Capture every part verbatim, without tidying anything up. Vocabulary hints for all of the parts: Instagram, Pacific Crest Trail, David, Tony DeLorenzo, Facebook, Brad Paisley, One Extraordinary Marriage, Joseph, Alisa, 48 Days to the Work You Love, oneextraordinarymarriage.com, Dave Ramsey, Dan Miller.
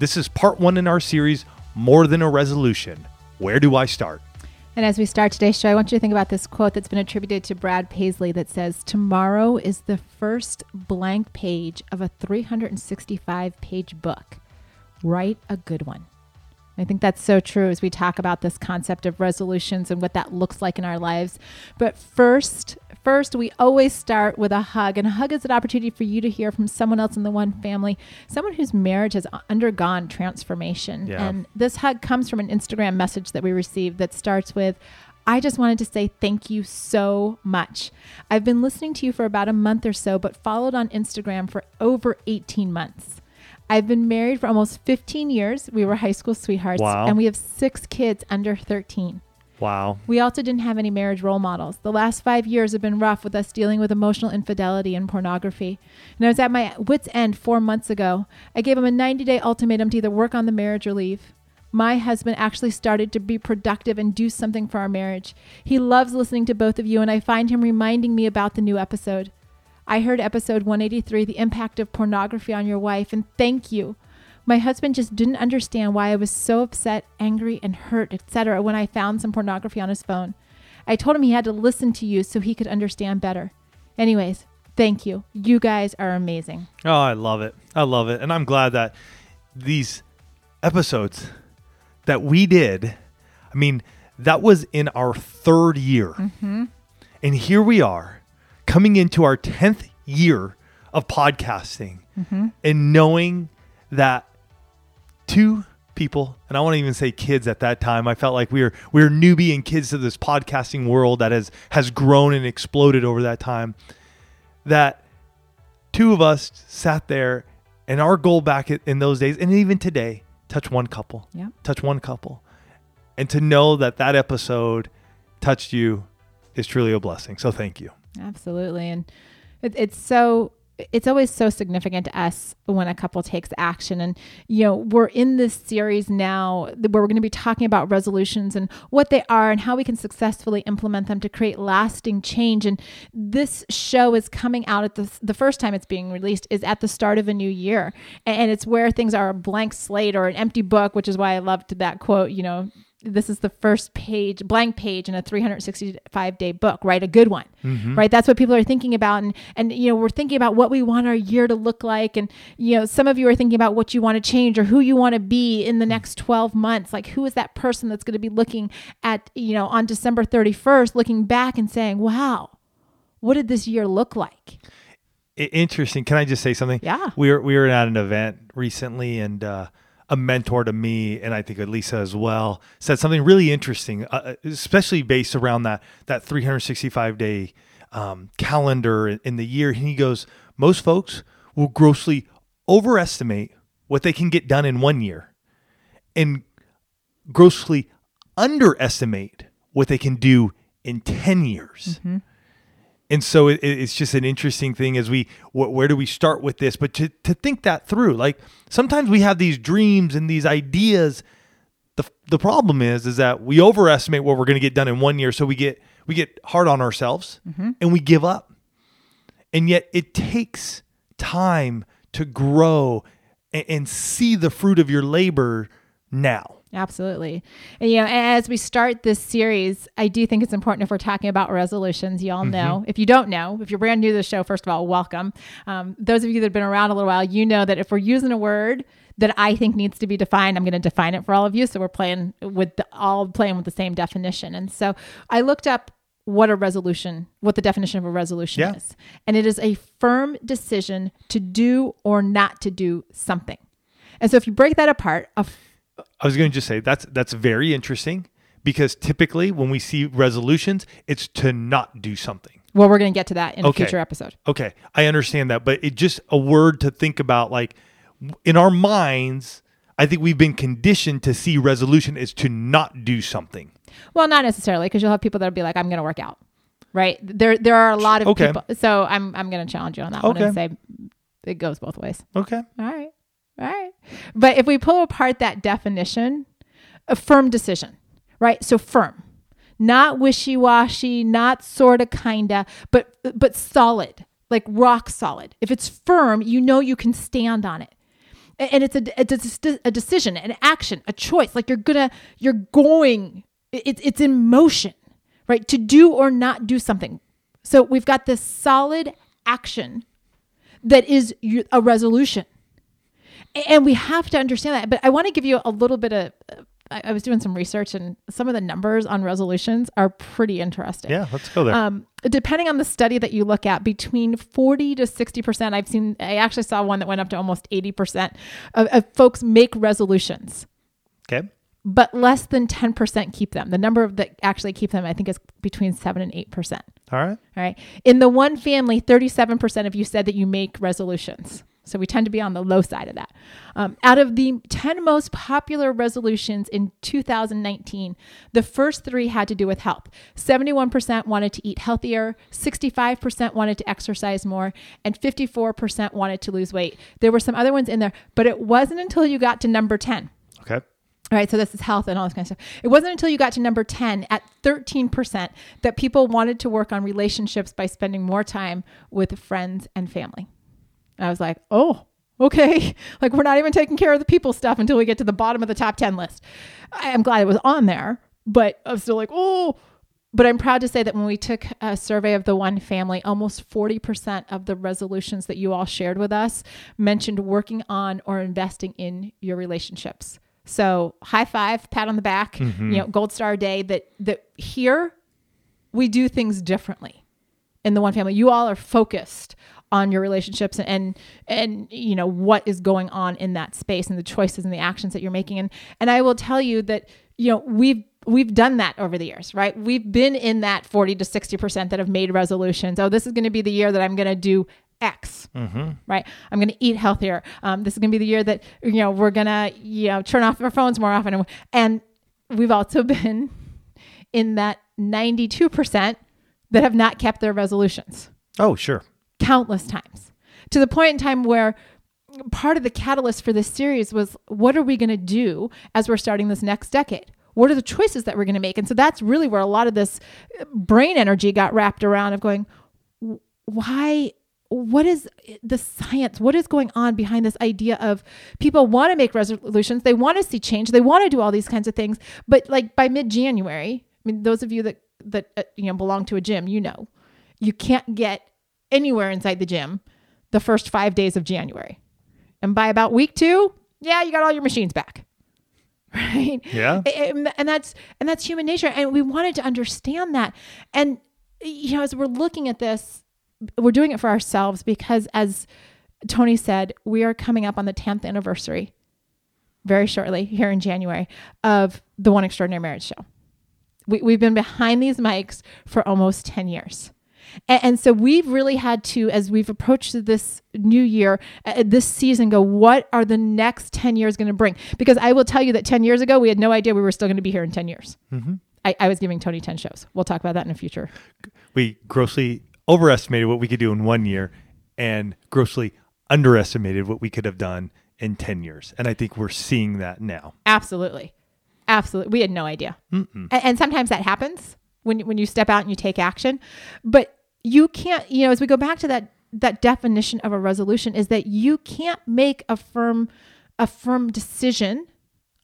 This is part one in our series, More Than a Resolution. Where do I start? And as we start today's show, I want you to think about this quote that's been attributed to Brad Paisley that says, "Tomorrow is the first blank page of a three hundred sixty-five page book. Write a good one." I think that's so true as we talk about this concept of resolutions and what that looks like in our lives. But first, first, we always start with a hug. And a hug is an opportunity for you to hear from someone else in the one family, someone whose marriage has undergone transformation. Yeah. And this hug comes from an Instagram message that we received that starts with, "I just wanted to say thank you so much. I've been listening to you for about a month or so, but followed on Instagram for over eighteen months. I've been married for almost fifteen years. We were high school sweethearts." Wow. "And we have six kids under thirteen. Wow. "We also didn't have any marriage role models. The last five years have been rough with us dealing with emotional infidelity and pornography. And I was at my wit's end four months ago. I gave him a ninety day ultimatum to either work on the marriage or leave. My husband actually started to be productive and do something for our marriage. He loves listening to both of you, and I find him reminding me about the new episode. I heard episode one eighty-three, The Impact of Pornography on Your Wife, and thank you. My husband just didn't understand why I was so upset, angry, and hurt, et cetera when I found some pornography on his phone. I told him he had to listen to you so he could understand better. Anyways, thank you. You guys are amazing." Oh, I love it. I love it. And I'm glad that these episodes that we did, I mean, that was in our third year. Mm-hmm. And here we are, coming into our tenth year of podcasting, mm-hmm. and knowing that two people, and I won't even say kids at that time, I felt like we were we were newbie and kids to this podcasting world that has, has grown and exploded over that time, that two of us sat there, and our goal back in those days, and even today, touch one couple, yep. touch one couple. And to know that that episode touched you is truly a blessing. So thank you. Absolutely. And it, it's so, it's always so significant to us when a couple takes action. And, you know, we're in this series now where we're going to be talking about resolutions and what they are and how we can successfully implement them to create lasting change. And this show is coming out at the, the first time it's being released is at the start of a new year. And it's where things are a blank slate or an empty book, which is why I loved that quote, you know, "This is the first page, blank page in a three hundred sixty-five day book, write a good one," mm-hmm. right? That's what people are thinking about. And, and, you know, we're thinking about what we want our year to look like. And, you know, some of you are thinking about what you want to change or who you want to be in the next twelve months. Like, who is that person that's going to be looking at, you know, on December thirty-first, looking back and saying, "Wow, what did this year look like?" Interesting. Can I just say something? Yeah. We were, we were at an event recently, and, uh, a mentor to me, and I think Alisa as well, said something really interesting, uh, especially based around that that three hundred sixty-five day um, calendar in the year. And he goes, "Most folks will grossly overestimate what they can get done in one year and grossly underestimate what they can do in ten years. Mm-hmm. And so it, it's just an interesting thing as we, wh- where do we start with this? But to, to think that through, like, sometimes we have these dreams and these ideas. The the problem is, is that we overestimate what we're going to get done in one year. So we get, we get hard on ourselves, mm-hmm. and we give up. And yet it takes time to grow and, and see the fruit of your labor now. Absolutely. And, you know, as we start this series, I do think it's important, if we're talking about resolutions, y'all mm-hmm. know, if you don't know, if you're brand new to the show, first of all, welcome. Um, those of you that have been around a little while, you know that if we're using a word that I think needs to be defined, I'm going to define it for all of you. So we're playing with the, all playing with the same definition. And so I looked up what a resolution, what the definition of a resolution yeah. is. And it is a firm decision to do or not to do something. And so if you break that apart, a f- I was going to just say that's, that's very interesting, because typically when we see resolutions, it's to not do something. Well, we're going to get to that in okay. a future episode. Okay. I understand that, but it just a word to think about, like in our minds, I think we've been conditioned to see resolution is to not do something. Well, not necessarily, because you'll have people that'll be like, I'm going to work out, right? There, there are a lot of okay. people. So I'm, I'm going to challenge you on that okay. one and say it goes both ways. Okay. All right. All right. But if we pull apart that definition, a firm decision, right? So firm, not wishy-washy, not sort of, kind of, but, but solid, like rock solid. If it's firm, you know, you can stand on it. And it's a, it's a decision, an action, a choice. Like you're gonna, you're going, it, it's in motion, right? To do or not do something. So we've got this solid action that is a resolution. And we have to understand that. But I want to give you a little bit of, I was doing some research, and some of the numbers on resolutions are pretty interesting. Yeah, let's go there. Um, depending on the study that you look at, between forty to sixty percent, I've seen, I actually saw one that went up to almost eighty percent of, of folks make resolutions. Okay. But less than ten percent keep them. The number of that actually keep them, I think, is between seven and eight percent. All right. All right. In the one family, thirty-seven percent of you said that you make resolutions. So we tend to be on the low side of that. Um, out of the ten most popular resolutions in two thousand nineteen, the first three had to do with health. seventy-one percent wanted to eat healthier, sixty-five percent wanted to exercise more, and fifty-four percent wanted to lose weight. There were some other ones in there, but it wasn't until you got to number ten. Okay. All right, so this is health and all this kind of stuff. It wasn't until you got to number ten at thirteen percent that people wanted to work on relationships by spending more time with friends and family. I was like, oh, okay. Like, we're not even taking care of the people stuff until we get to the bottom of the top ten list. I am glad it was on there, but I was still like, oh. But I'm proud to say that when we took a survey of the one family, almost forty percent of the resolutions that you all shared with us mentioned working on or investing in your relationships. So high five, pat on the back, mm-hmm. you know, gold star day that, that here we do things differently in the one family. You all are focused on your relationships and, and, and, you know, what is going on in that space and the choices and the actions that you're making. And, and I will tell you that, you know, we've, we've done that over the years, right? We've been in that forty to sixty percent that have made resolutions. Oh, this is going to be the year that I'm going to do X, mm-hmm. right? I'm going to eat healthier. Um, this is going to be the year that, you know, we're going to, you know, turn off our phones more often. And, and we've also been in that ninety-two percent that have not kept their resolutions. Oh, sure. Countless times, to the point in time where part of the catalyst for this series was, what are we going to do as we're starting this next decade? What are the choices that we're going to make? And so that's really where a lot of this brain energy got wrapped around of going, why, what is the science? What is going on behind this idea of people want to make resolutions. They want to see change. They want to do all these kinds of things. But like by mid-January, I mean, those of you that, that, uh, you know, belong to a gym, you know, you can't get anywhere inside the gym the first five days of January. And by about week two, yeah, you got all your machines back. Right. Yeah. And, and that's, and that's human nature. And we wanted to understand that. And, you know, as we're looking at this, we're doing it for ourselves, because as Tony said, we are coming up on the tenth anniversary very shortly here in January of the One Extraordinary Marriage Show. We, we've been behind these mics for almost ten years. And so we've really had to, as we've approached this new year, uh, this season, go, what are the next ten years going to bring? Because I will tell you that ten years ago, we had no idea we were still going to be here in ten years. Mm-hmm. I, I was giving Tony ten shows. We'll talk about that in the future. We grossly overestimated what we could do in one year and grossly underestimated what we could have done in ten years. And I think we're seeing that now. Absolutely. Absolutely. We had no idea. And, and sometimes that happens when when you step out and you take action. But you can't, you know, as we go back to that, that definition of a resolution is that you can't make a firm, a firm decision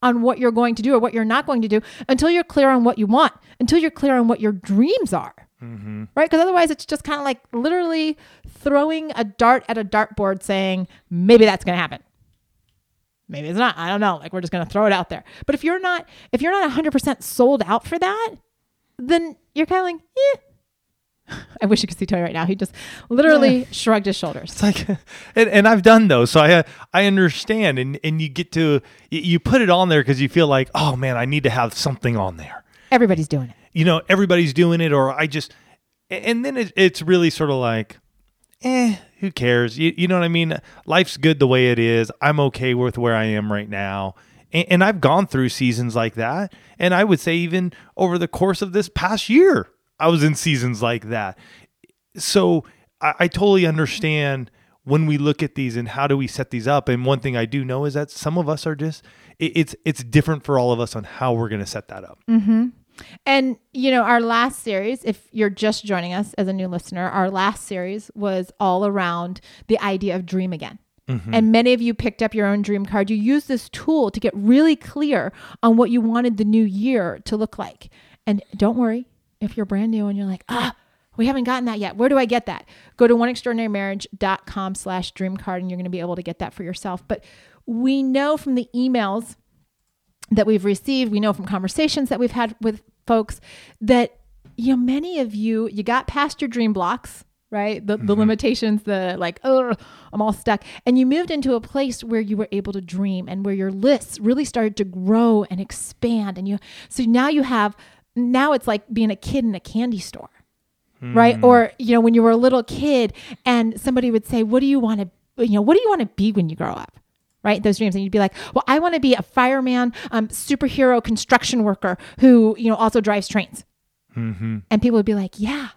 on what you're going to do or what you're not going to do until you're clear on what you want, until you're clear on what your dreams are, mm-hmm. right? Because otherwise it's just kind of like literally throwing a dart at a dartboard saying, maybe that's going to happen. Maybe it's not. I don't know. Like, we're just going to throw it out there. But if you're not, if you're not one hundred percent sold out for that, then you're kind of like, eh, I wish you could see Tony right now. He just literally yeah. shrugged his shoulders. It's like, and, and I've done those, so I I understand. And and you get to you put it on there because you feel like, oh man, I need to have something on there. Everybody's doing it. You know, everybody's doing it, or I just, and then it, it's really sort of like, eh, who cares? You, you know what I mean? Life's good the way it is. I'm okay with where I am right now. And, and I've gone through seasons like that. And I would say even over the course of this past year, I was in seasons like that. So I, I totally understand when we look at these and how do we set these up. And one thing I do know is that some of us are just, it, it's it's different for all of us on how we're going to set that up. Mm-hmm. And, you know, our last series, if you're just joining us as a new listener, our last series was all around the idea of dream again. Mm-hmm. And many of you picked up your own dream card. You used this tool to get really clear on what you wanted the new year to look like. And don't worry. If you're brand new and you're like, ah, we haven't gotten that yet. Where do I get that? Go to oneextraordinarymarriage.com slash dream card and you're going to be able to get that for yourself. But we know from the emails that we've received, we know from conversations that we've had with folks that, you know, many of you, you got past your dream blocks, right? The, mm-hmm. the limitations, the like, oh, I'm all stuck. And you moved into a place where you were able to dream and where your lists really started to grow and expand. And you, so now you have Now it's like being a kid in a candy store, right? Mm. Or, you know, when you were a little kid and somebody would say, what do you want to, you know, what do you want to be when you grow up? Right? Those dreams. And you'd be like, well, I want to be a fireman, um, superhero construction worker who, you know, also drives trains. Mm-hmm. And people would be like, yeah,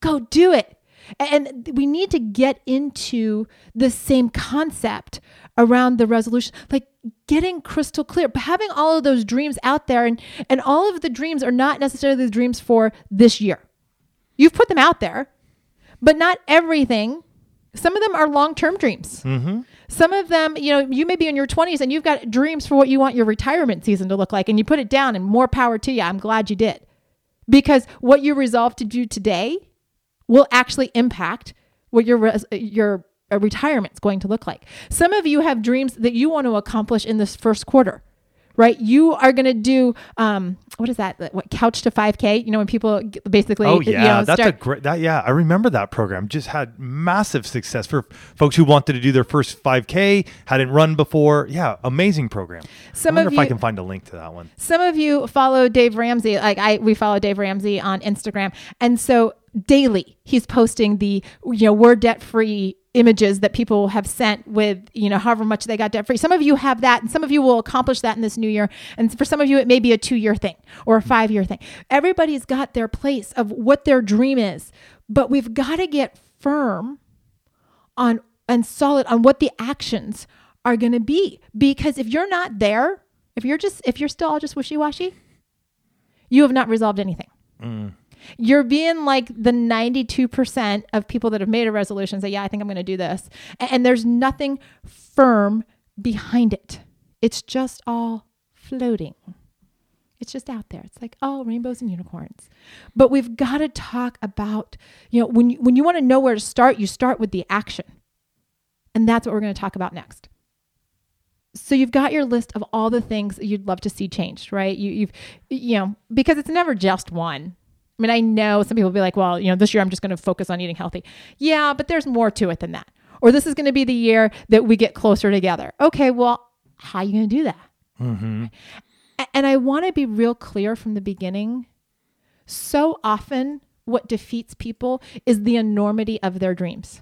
go do it. And we need to get into the same concept around the resolution, like getting crystal clear, but having all of those dreams out there. And, and all of the dreams are not necessarily the dreams for this year. You've put them out there, but not everything. Some of them are long-term dreams. Mm-hmm. Some of them, you know, you may be in your twenties and you've got dreams for what you want your retirement season to look like. And you put it down and more power to you. I'm glad you did. Because what you resolve to do today will actually impact what your res- your uh, retirement's going to look like. Some of you have dreams that you want to accomplish in this first quarter, right? You are going to do, um, what is that? What, Couch to five K? You know, when people basically, oh yeah, you know, that's start- a great, that, yeah, I remember that program just had massive success for folks who wanted to do their first five K, hadn't run before. Yeah. Amazing program. Some I wonder of you, if I can find a link to that one. Some of you follow Dave Ramsey. Like I, we follow Dave Ramsey on Instagram. And so daily, he's posting the, you know, we're debt-free images that people have sent with, you know, however much they got debt-free. Some of you have that, and some of you will accomplish that in this new year. And for some of you, it may be a two-year thing or a five-year thing. Everybody's got their place of what their dream is, but we've got to get firm on and solid on what the actions are going to be. Because if you're not there, if you're just, if you're still all just wishy-washy, you have not resolved anything. Mm. You're being like the ninety-two percent of people that have made a resolution say, yeah, I think I'm going to do this. And there's nothing firm behind it. It's just all floating. It's just out there. It's like, oh, rainbows and unicorns. But we've got to talk about, you know, when you, when you want to know where to start, you start with the action. And that's what we're going to talk about next. So you've got your list of all the things that you'd love to see changed, right? You, you've, you know, because it's never just one. I mean, I know some people will be like, well, you know, this year I'm just going to focus on eating healthy. Yeah, but there's more to it than that. Or this is going to be the year that we get closer together. Okay, well, how are you going to do that? Mm-hmm. And I want to be real clear from the beginning. So often what defeats people is the enormity of their dreams.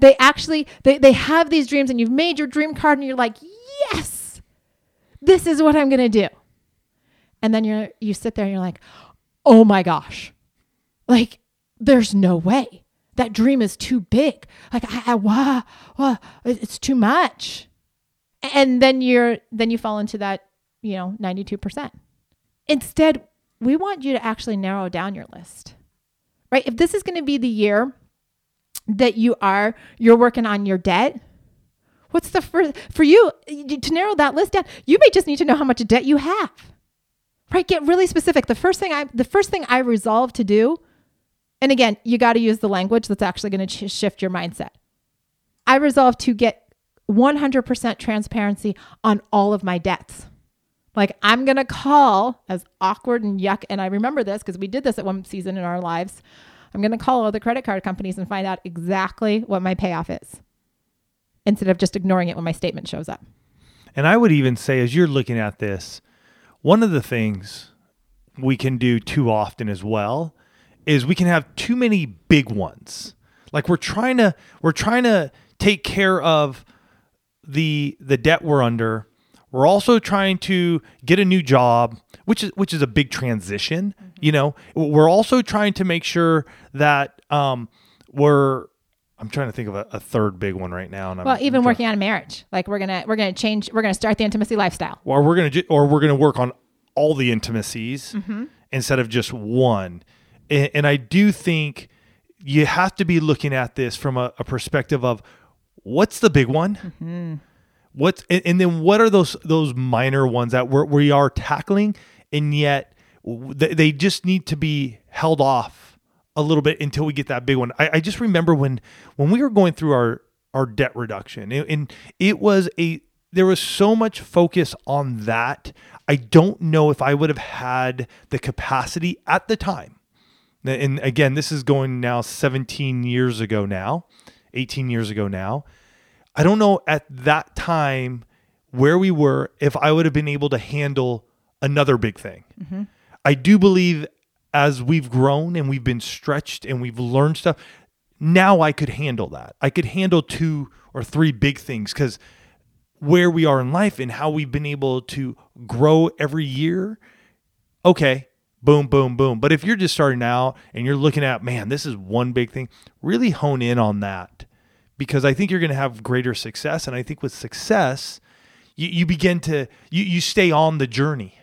They actually, they, they have these dreams and you've made your dream card and you're like, yes, this is what I'm going to do. And then you're, you sit there and you're like, oh my gosh, like there's no way. That dream is too big. Like I, I wow, wow, it's too much. And then you're, then you fall into that, you know, ninety-two percent. Instead, we want you to actually narrow down your list, right? If this is going to be the year that you are, you're working on your debt, what's the first, for you to narrow that list down, you may just need to know how much debt you have. Right, get really specific. The first thing I, the first thing I resolve to do, and again, you got to use the language that's actually going to ch- shift your mindset. I resolve to get one hundred percent transparency on all of my debts. Like, I'm going to call, as awkward and yuck, and I remember this because we did this at one season in our lives, I'm going to call all the credit card companies and find out exactly what my payoff is instead of just ignoring it when my statement shows up. And I would even say, as you're looking at this, one of the things we can do too often as well is we can have too many big ones. Like, we're trying to we're trying to take care of the the debt we're under. We're also trying to get a new job, which is which is a big transition. Mm-hmm. You know, we're also trying to make sure that um, we're. I'm trying to think of a, a third big one right now. And well, I'm, even I'm working on a marriage, like we're gonna we're gonna change, we're gonna start the intimacy lifestyle, or we're gonna ju- or we're gonna work on all the intimacies mm-hmm. instead of just one. And, and I do think you have to be looking at this from a, a perspective of what's the big one. Mm-hmm. What's, and then what are those those minor ones that we're, we are tackling, and yet they just need to be held off a little bit until we get that big one. I, I just remember when when we were going through our, our debt reduction, and it was a there was so much focus on that. I don't know if I would have had the capacity at the time. And again, this is going now seventeen years ago now, eighteen years ago now. I don't know at that time where we were, if I would have been able to handle another big thing. Mm-hmm. I do believe as we've grown and we've been stretched and we've learned stuff, now I could handle that. I could handle two or three big things because where we are in life and how we've been able to grow every year, okay, boom, boom, boom. But if you're just starting out and you're looking at, man, this is one big thing, really hone in on that. Because I think you're going to have greater success. And I think with success, you, you begin to, you, you stay on the journey.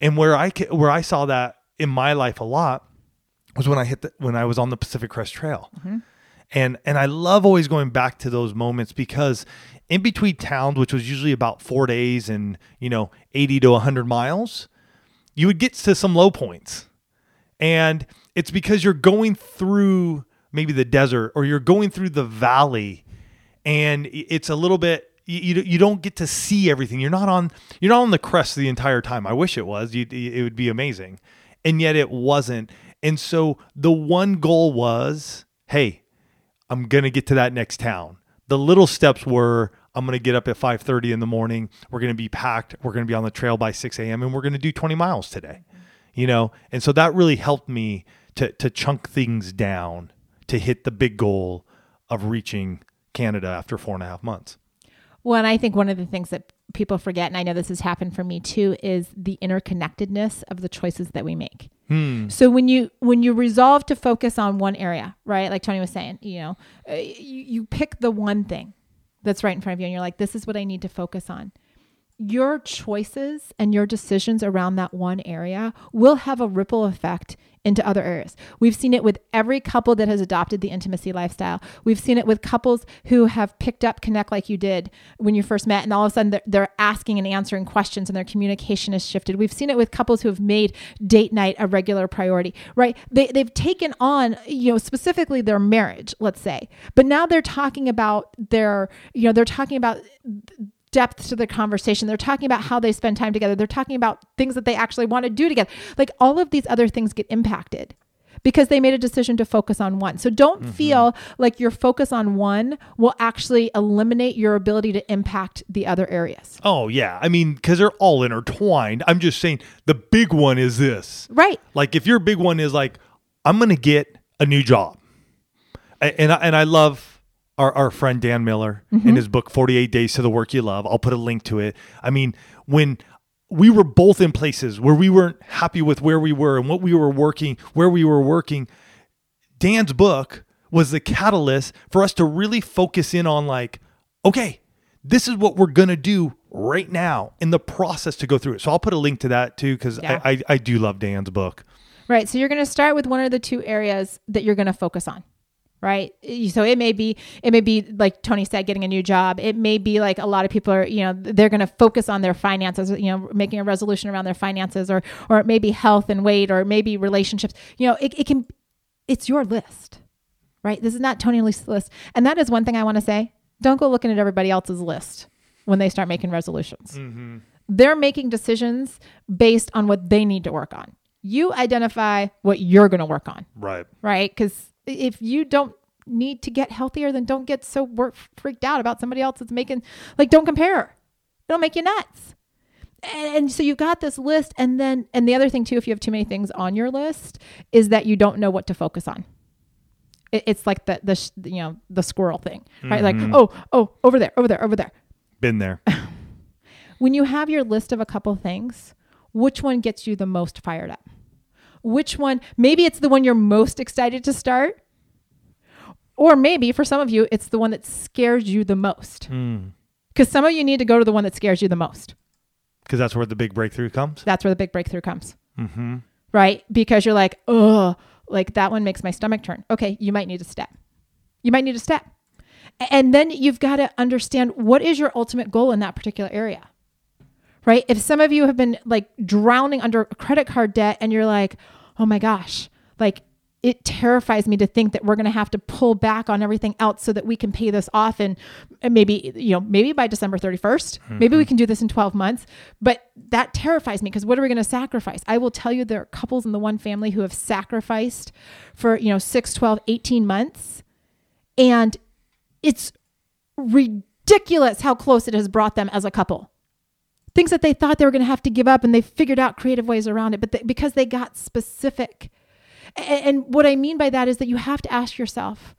And where I, where I saw that in my life a lot was when I hit the, when I was on the Pacific Crest Trail. Mm-hmm. And, and I love always going back to those moments because in between towns, which was usually about four days and, you know, eighty to a hundred miles, you would get to some low points. And it's because you're going through maybe the desert, or you're going through the valley, and it's a little bit, you you don't get to see everything. You're not on you're not on the crest the entire time. I wish it was. You, it would be amazing, and yet it wasn't. And so the one goal was, hey, I'm gonna get to that next town. The little steps were, I'm gonna get up at five thirty in the morning. We're gonna be packed. We're gonna be on the trail by six a.m. and we're gonna do twenty miles today, you know. And so that really helped me to to chunk things down, to hit the big goal of reaching Canada after four and a half months. Well, and I think one of the things that people forget, and I know this has happened for me too, is the interconnectedness of the choices that we make. Hmm. So when you when you resolve to focus on one area, right? Like Tony was saying, you know, uh, you, you pick the one thing that's right in front of you, and you're like, this is what I need to focus on. Your choices and your decisions around that one area will have a ripple effect into other areas. We've seen it with every couple that has adopted the intimacy lifestyle. We've seen it with couples who have picked up Connect like you did when you first met, and all of a sudden they're, they're asking and answering questions and their communication has shifted. We've seen it with couples who have made date night a regular priority, right? They, they've taken on, you know, specifically their marriage, let's say, but now they're talking about their, you know, they're talking about th- depth to the conversation. They're talking about how they spend time together. They're talking about things that they actually want to do together. Like, all of these other things get impacted because they made a decision to focus on one. So don't mm-hmm. feel like your focus on one will actually eliminate your ability to impact the other areas. Oh yeah. I mean, because they're all intertwined. I'm just saying the big one is this, right? Like, if your big one is like, I'm going to get a new job. And I, and I love Our, our friend Dan Miller mm-hmm. in his book, forty-eight days to the Work You Love. I'll put a link to it. I mean, when we were both in places where we weren't happy with where we were and what we were working, where we were working, Dan's book was the catalyst for us to really focus in on, like, okay, this is what we're going to do right now in the process to go through it. So I'll put a link to that too, because yeah. I, I, I do love Dan's book. Right. So you're going to start with one of the two areas that you're going to focus on. Right. So it may be, it may be like Tony said, getting a new job. It may be like a lot of people are, you know, they're going to focus on their finances, you know, making a resolution around their finances, or, or it may be health and weight, or it may be relationships. You know, it, it can, it's your list, right? This is not Tony and Lisa's list. And that is one thing I want to say. Don't go looking at everybody else's list when they start making resolutions. Mm-hmm. They're making decisions based on what they need to work on. You identify what you're going to work on. Right. Right? Because if you don't need to get healthier, then don't get so work freaked out about somebody else that's making, like, don't compare. It'll make you nuts. And, and so you've got this list. And then, and the other thing too, if you have too many things on your list, is that you don't know what to focus on. It, it's like the, the, you know, the squirrel thing, right? Mm-hmm. Like, oh, oh, over there, over there, over there. Been there. When you have your list of a couple things, which one gets you the most fired up? Which one? Maybe it's the one you're most excited to start. Or maybe for some of you, it's the one that scares you the most. Mm. Because some of you need to go to the one that scares you the most. Because that's where the big breakthrough comes? That's where the big breakthrough comes. Mm-hmm. Right? Because you're like, oh, like that one makes my stomach turn. Okay, you might need to step. You might need to step. And then you've got to understand, what is your ultimate goal in that particular area? Right? If some of you have been like drowning under credit card debt and you're like, oh my gosh, like it terrifies me to think that we're going to have to pull back on everything else so that we can pay this off. And, and maybe, you know, maybe by December thirty-first, mm-hmm. maybe we can do this in twelve months, but that terrifies me because what are we going to sacrifice? I will tell you, there are couples in the one family who have sacrificed for, you know, six, twelve, eighteen months. And it's ridiculous how close it has brought them as a couple. Things that they thought they were going to have to give up, and they figured out creative ways around it, but they, because they got specific. And, and what I mean by that is that you have to ask yourself,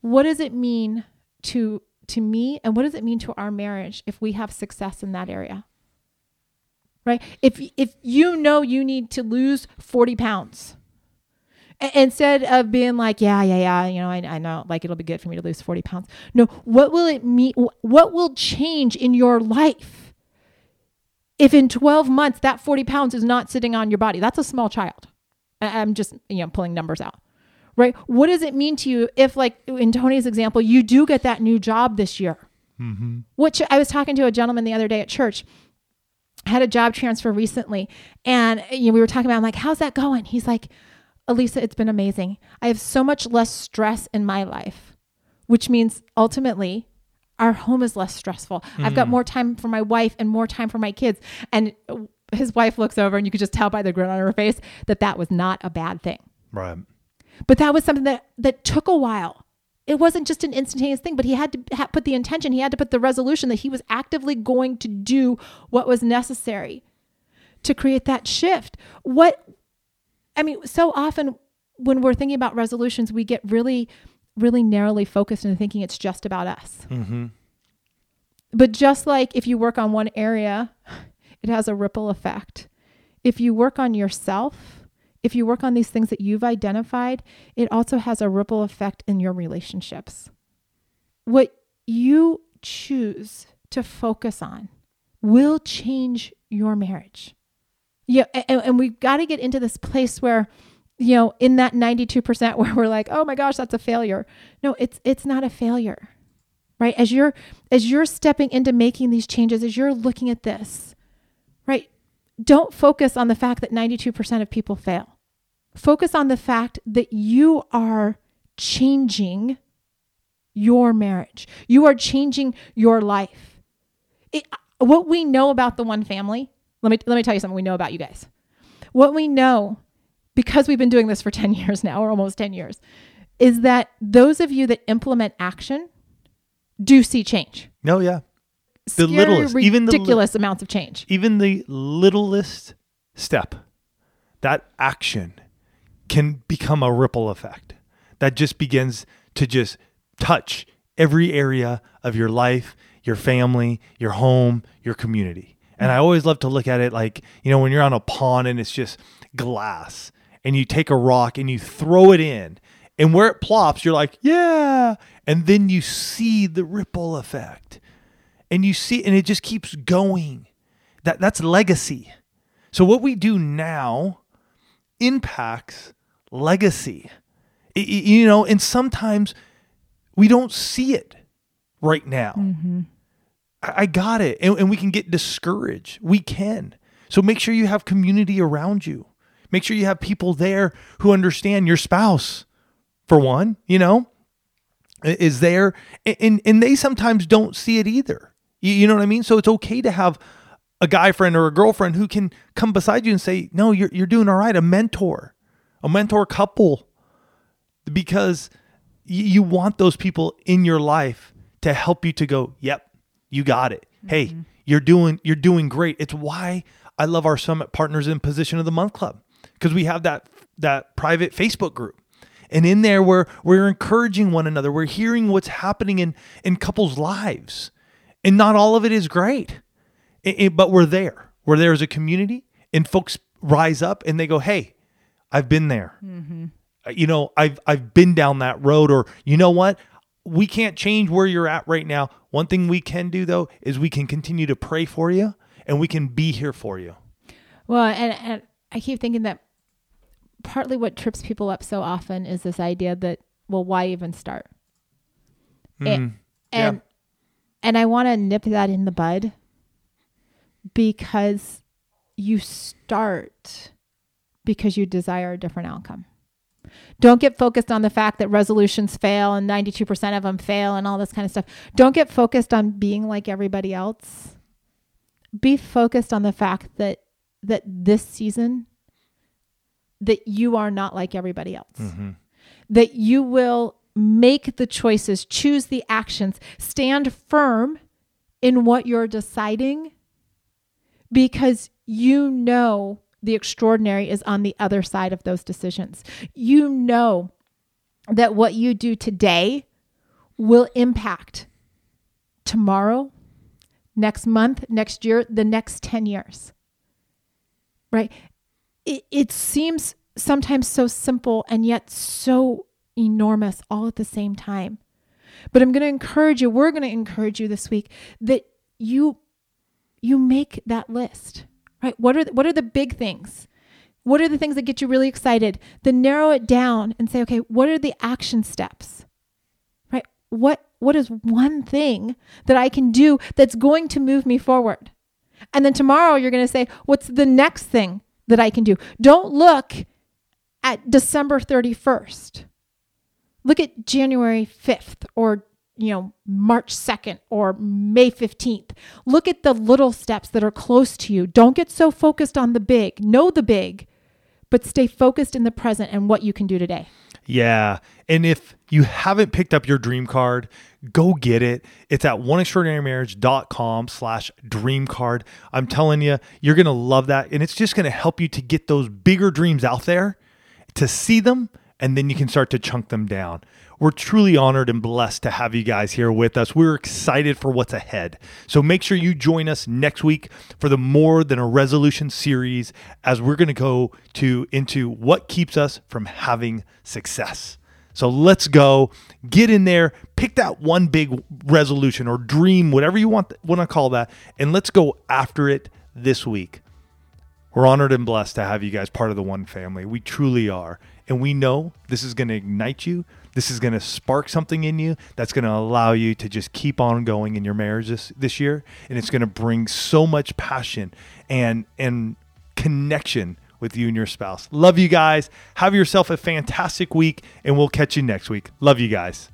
what does it mean to, to me? And what does it mean to our marriage if we have success in that area? Right? If, if you know you need to lose forty pounds, instead of being like, yeah, yeah, yeah, you know, I, I know, like, it'll be good for me to lose forty pounds. No, what will it mean? What will change in your life if in twelve months, that forty pounds is not sitting on your body? That's a small child. I'm just, you know, pulling numbers out, right? What does it mean to you if, like in Tony's example, you do get that new job this year? Mm-hmm. Which I was talking to a gentleman the other day at church. I had a job transfer recently, and you know, we were talking about, I'm like, how's that going? He's like, Alisa, it's been amazing. I have so much less stress in my life, which means ultimately our home is less stressful. Mm. I've got more time for my wife and more time for my kids. And his wife looks over, and you could just tell by the grin on her face that that was not a bad thing. Right. But that was something that, that took a while. It wasn't just an instantaneous thing, but he had to ha- put the intention. He had to put the resolution that he was actively going to do what was necessary to create that shift. What, I mean, so often when we're thinking about resolutions, we get really... really narrowly focused into thinking it's just about us. Mm-hmm. But just like if you work on one area, it has a ripple effect. If you work on yourself, if you work on these things that you've identified, it also has a ripple effect in your relationships. What you choose to focus on will change your marriage. Yeah, and, and we've got to get into this place where, you know, in that ninety-two percent where we're like, oh my gosh, that's a failure. No, it's, it's not a failure, right? As you're, as you're stepping into making these changes, as you're looking at this, right? Don't focus on the fact that ninety-two percent of people fail. Focus on the fact that you are changing your marriage. You are changing your life. It, what we know about the one family, let me, let me tell you something we know about you guys. What we know, because we've been doing this for ten years now, or almost ten years, is that those of you that implement action do see change. No, oh, yeah. The Scary, littlest, even the ridiculous li- amounts of change. Even the littlest step, that action can become a ripple effect that just begins to just touch every area of your life, your family, your home, your community. And I always love to look at it like, you know, when you're on a pond and it's just glass, and you take a rock and you throw it in, and where it plops, you're like, yeah. And then you see the ripple effect, and you see, and it just keeps going. That that's legacy. So what we do now impacts legacy, it, you know, and sometimes we don't see it right now. Mm-hmm. I, I got it. And, and we can get discouraged. We can. So make sure you have community around you. Make sure you have people there who understand. Your spouse, for one, you know, is there, and and they sometimes don't see it either. You know what I mean? So it's okay to have a guy friend or a girlfriend who can come beside you and say, no, you're you're doing all right. A mentor, a mentor couple, because you, you want those people in your life to help you to go, yep, you got it. Mm-hmm. Hey, you're doing, you're doing great. It's why I love our Summit Partners in Position of the Month Club, because we have that, that private Facebook group. And in there, we're, we're encouraging one another. We're hearing what's happening in, in couples' lives. And not all of it is great. It, it, but we're there. We're there as a community, and folks rise up and they go, hey, I've been there. Mm-hmm. You know, I've I've been down that road, or you know what? We can't change where you're at right now. One thing we can do, though, is we can continue to pray for you, and we can be here for you. Well, and, and I keep thinking that partly what trips people up so often is this idea that, well, why even start? Mm-hmm. And, and, yeah. and I want to nip that in the bud, because you start because you desire a different outcome. Don't get focused on the fact that resolutions fail and ninety-two percent of them fail and all this kind of stuff. Don't get focused on being like everybody else. Be focused on the fact that, that this season, that you are not like everybody else, mm-hmm. that you will make the choices, choose the actions, stand firm in what you're deciding, because you know the extraordinary is on the other side of those decisions. You know that what you do today will impact tomorrow, next month, next year, the next ten years, right? It, it seems sometimes so simple and yet so enormous all at the same time. But I'm going to encourage you, we're going to encourage you this week that you you make that list, right? What are the, what are the big things? What are the things that get you really excited? Then narrow it down and say, okay, what are the action steps, right? What what is one thing that I can do that's going to move me forward? And then tomorrow you're going to say, what's the next thing that I can do? Don't look at December thirty-first. Look at January fifth, or, you know, March second, or May fifteenth. Look at the little steps that are close to you. Don't get so focused on the big. Know the big, but stay focused in the present and what you can do today. Yeah. And if you haven't picked up your dream card, go get it. It's at oneextraordinarymarriage.com slash dream card. I'm telling you, you're going to love that. And it's just going to help you to get those bigger dreams out there, to see them, and then you can start to chunk them down. We're truly honored and blessed to have you guys here with us. We're excited for what's ahead. So make sure you join us next week for the More Than a Resolution series, as we're going to go to into what keeps us from having success. So let's go. Get in there. Pick that one big resolution or dream, whatever you want, want to call that, and let's go after it this week. We're honored and blessed to have you guys part of the One family. We truly are. And we know this is going to ignite you. This is going to spark something in you that's going to allow you to just keep on going in your marriage this, this year. And it's going to bring so much passion and, and connection with you and your spouse. Love you guys. Have yourself a fantastic week, and we'll catch you next week. Love you guys.